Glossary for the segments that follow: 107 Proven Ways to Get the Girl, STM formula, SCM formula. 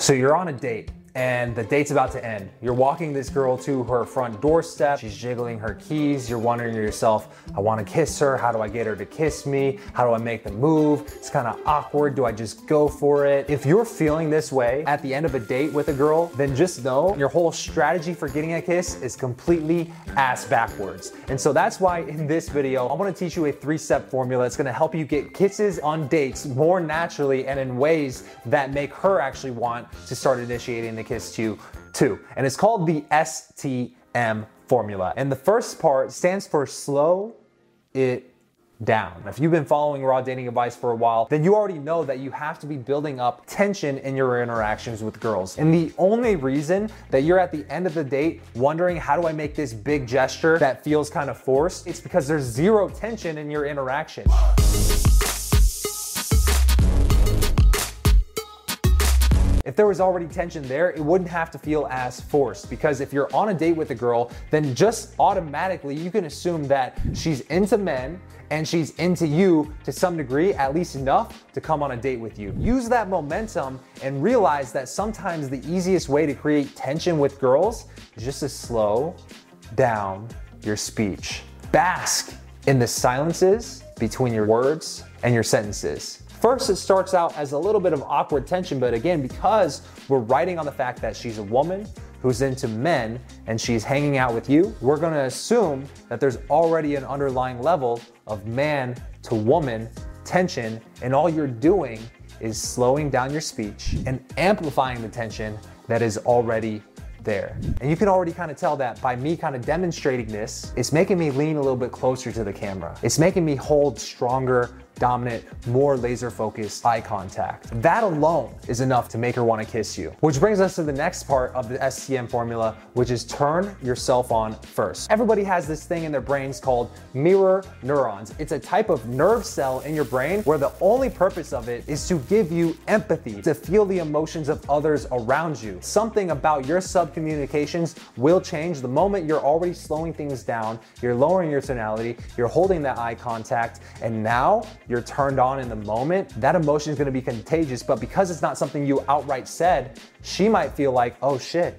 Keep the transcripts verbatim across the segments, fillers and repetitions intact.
So you're on a date and the date's about to end. You're walking this girl to her front doorstep. She's jiggling her keys. You're wondering to yourself, I want to kiss her. How do I get her to kiss me? How do I make the move? It's kind of awkward. Do I just go for it? If you're feeling this way at the end of a date with a girl, then just know your whole strategy for getting a kiss is completely ass backwards. And so that's why in this video, I want to teach you a three-step formula that's going to help you get kisses on dates more naturally and in ways that make her actually want to start initiating the kiss to you too. And it's called the S T M formula. And the first part stands for slow it down. If you've been following raw dating advice for a while, then you already know that you have to be building up tension in your interactions with girls. And the only reason that you're at the end of the date wondering, how do I make this big gesture that feels kind of forced? It's because there's zero tension in your interaction. If there was already tension there, it wouldn't have to feel as forced, because if you're on a date with a girl, then just automatically you can assume that she's into men and she's into you to some degree, at least enough to come on a date with you. Use that momentum and realize that sometimes the easiest way to create tension with girls is just to slow down your speech. Bask in the silences between your words and your sentences. First, it starts out as a little bit of awkward tension, but again, because we're riding on the fact that she's a woman who's into men and she's hanging out with you, we're gonna assume that there's already an underlying level of man to woman tension, and all you're doing is slowing down your speech and amplifying the tension that is already there. And you can already kind of tell that by me kind of demonstrating this, it's making me lean a little bit closer to the camera. It's making me hold stronger, dominant, more laser-focused eye contact. That alone is enough to make her want to kiss you. Which brings us to the next part of the S T M formula, which is turn yourself on first. Everybody has this thing in their brains called mirror neurons. It's a type of nerve cell in your brain where the only purpose of it is to give you empathy, to feel the emotions of others around you. Something about your subcommunications will change the moment you're already slowing things down, you're lowering your tonality, you're holding that eye contact, and now you're turned on in the moment. That emotion is gonna be contagious, but because it's not something you outright said, she might feel like, oh shit,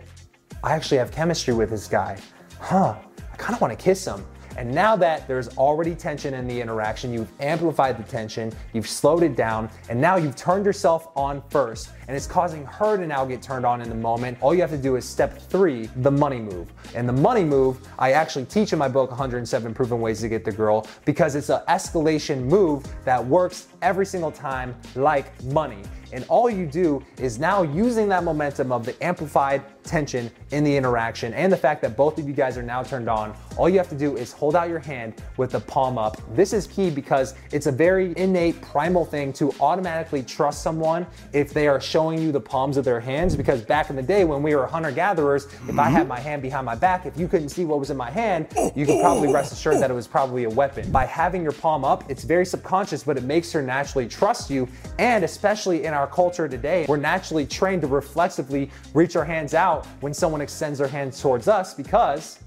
I actually have chemistry with this guy. Huh, I kinda wanna kiss him. And now that there's already tension in the interaction, you've amplified the tension, you've slowed it down, and now you've turned yourself on first, and it's causing her to now get turned on in the moment. All you have to do is step three, the money move. And the money move, I actually teach in my book, one hundred seven Proven Ways to Get the Girl, because it's an escalation move that works every single time like money. And all you do is now using that momentum of the amplified tension in the interaction and the fact that both of you guys are now turned on, all you have to do is hold out your hand with the palm up. This is key because it's a very innate primal thing to automatically trust someone if they are showing you the palms of their hands, because back in the day when we were hunter-gatherers, if I had my hand behind my back, if you couldn't see what was in my hand, you could probably rest assured that it was probably a weapon. By having your palm up, it's very subconscious, but it makes her naturally trust you, and especially in our Our culture today, we're naturally trained to reflexively reach our hands out when someone extends their hands towards us because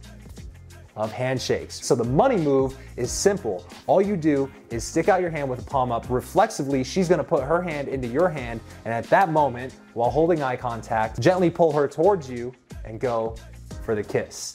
of handshakes. So the money move is simple. All you do is stick out your hand with the palm up. Reflexively, she's gonna put her hand into your hand, and at that moment, while holding eye contact, gently pull her towards you and go for the kiss.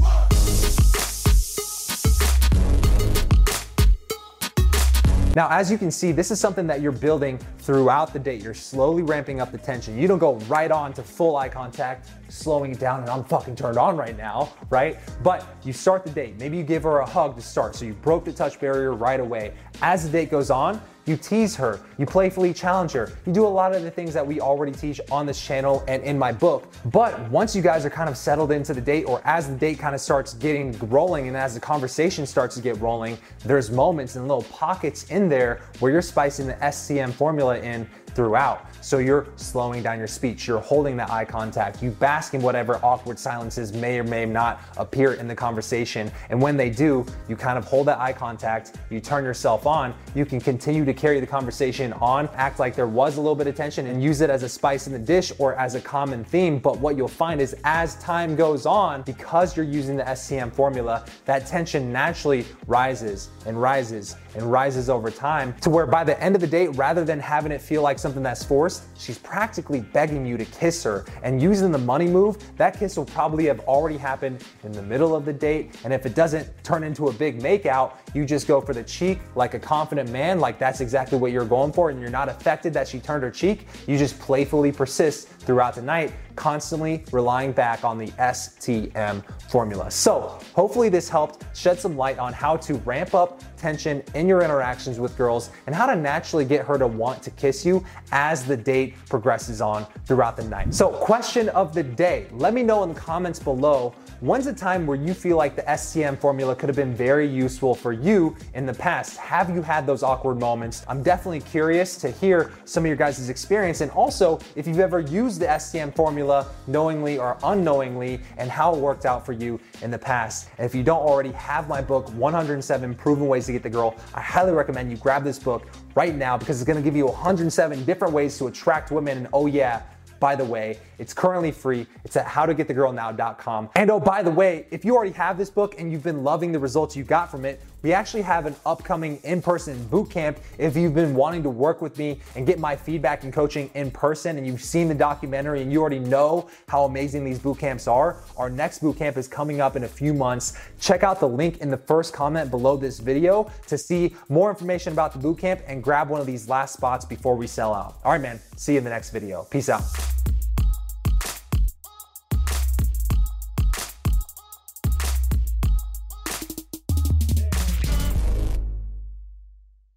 Now, as you can see, this is something that you're building throughout the date. You're slowly ramping up the tension. You don't go right on to full eye contact, slowing it down, and I'm fucking turned on right now, right? But you start the date. Maybe you give her a hug to start, so you broke the touch barrier right away. As the date goes on, you tease her, you playfully challenge her, you do a lot of the things that we already teach on this channel and in my book. But once you guys are kind of settled into the date, or as the date kind of starts getting rolling and as the conversation starts to get rolling, there's moments and little pockets in there where you're spicing the S C M formula in throughout. So you're slowing down your speech, you're holding that eye contact, you bask in whatever awkward silences may or may not appear in the conversation. And when they do, you kind of hold that eye contact, you turn yourself on, you can continue to carry the conversation on, act like there was a little bit of tension and use it as a spice in the dish or as a common theme. But what you'll find is as time goes on, because you're using the S T M formula, that tension naturally rises and rises and rises over time to where by the end of the date, rather than having it feel like something something that's forced, she's practically begging you to kiss her. And using the money move, that kiss will probably have already happened in the middle of the date. And if it doesn't turn into a big makeout, you just go for the cheek like a confident man, like that's exactly what you're going for, and you're not affected that she turned her cheek. You just playfully persist throughout the night, constantly relying back on the S T M formula. So hopefully this helped shed some light on how to ramp up tension in your interactions with girls and how to naturally get her to want to kiss you as the date progresses on throughout the night. So question of the day, let me know in the comments below, when's a time where you feel like the S C M formula could have been very useful for you in the past? Have you had those awkward moments? I'm definitely curious to hear some of your guys' experience, and also if you've ever used the S C M formula knowingly or unknowingly and how it worked out for you in the past. And if you don't already have my book, one hundred seven Proven Ways to Get the Girl, I highly recommend you grab this book right now because it's gonna give you one hundred seven different ways to attract women. And oh yeah, by the way, it's currently free. It's at how to get the girl now dot com. And oh, by the way, if you already have this book and you've been loving the results you got from it, we actually have an upcoming in-person boot camp. If you've been wanting to work with me and get my feedback and coaching in person, and you've seen the documentary and you already know how amazing these boot camps are, our next boot camp is coming up in a few months. Check out the link in the first comment below this video to see more information about the boot camp and grab one of these last spots before we sell out. All right, man, see you in the next video. Peace out.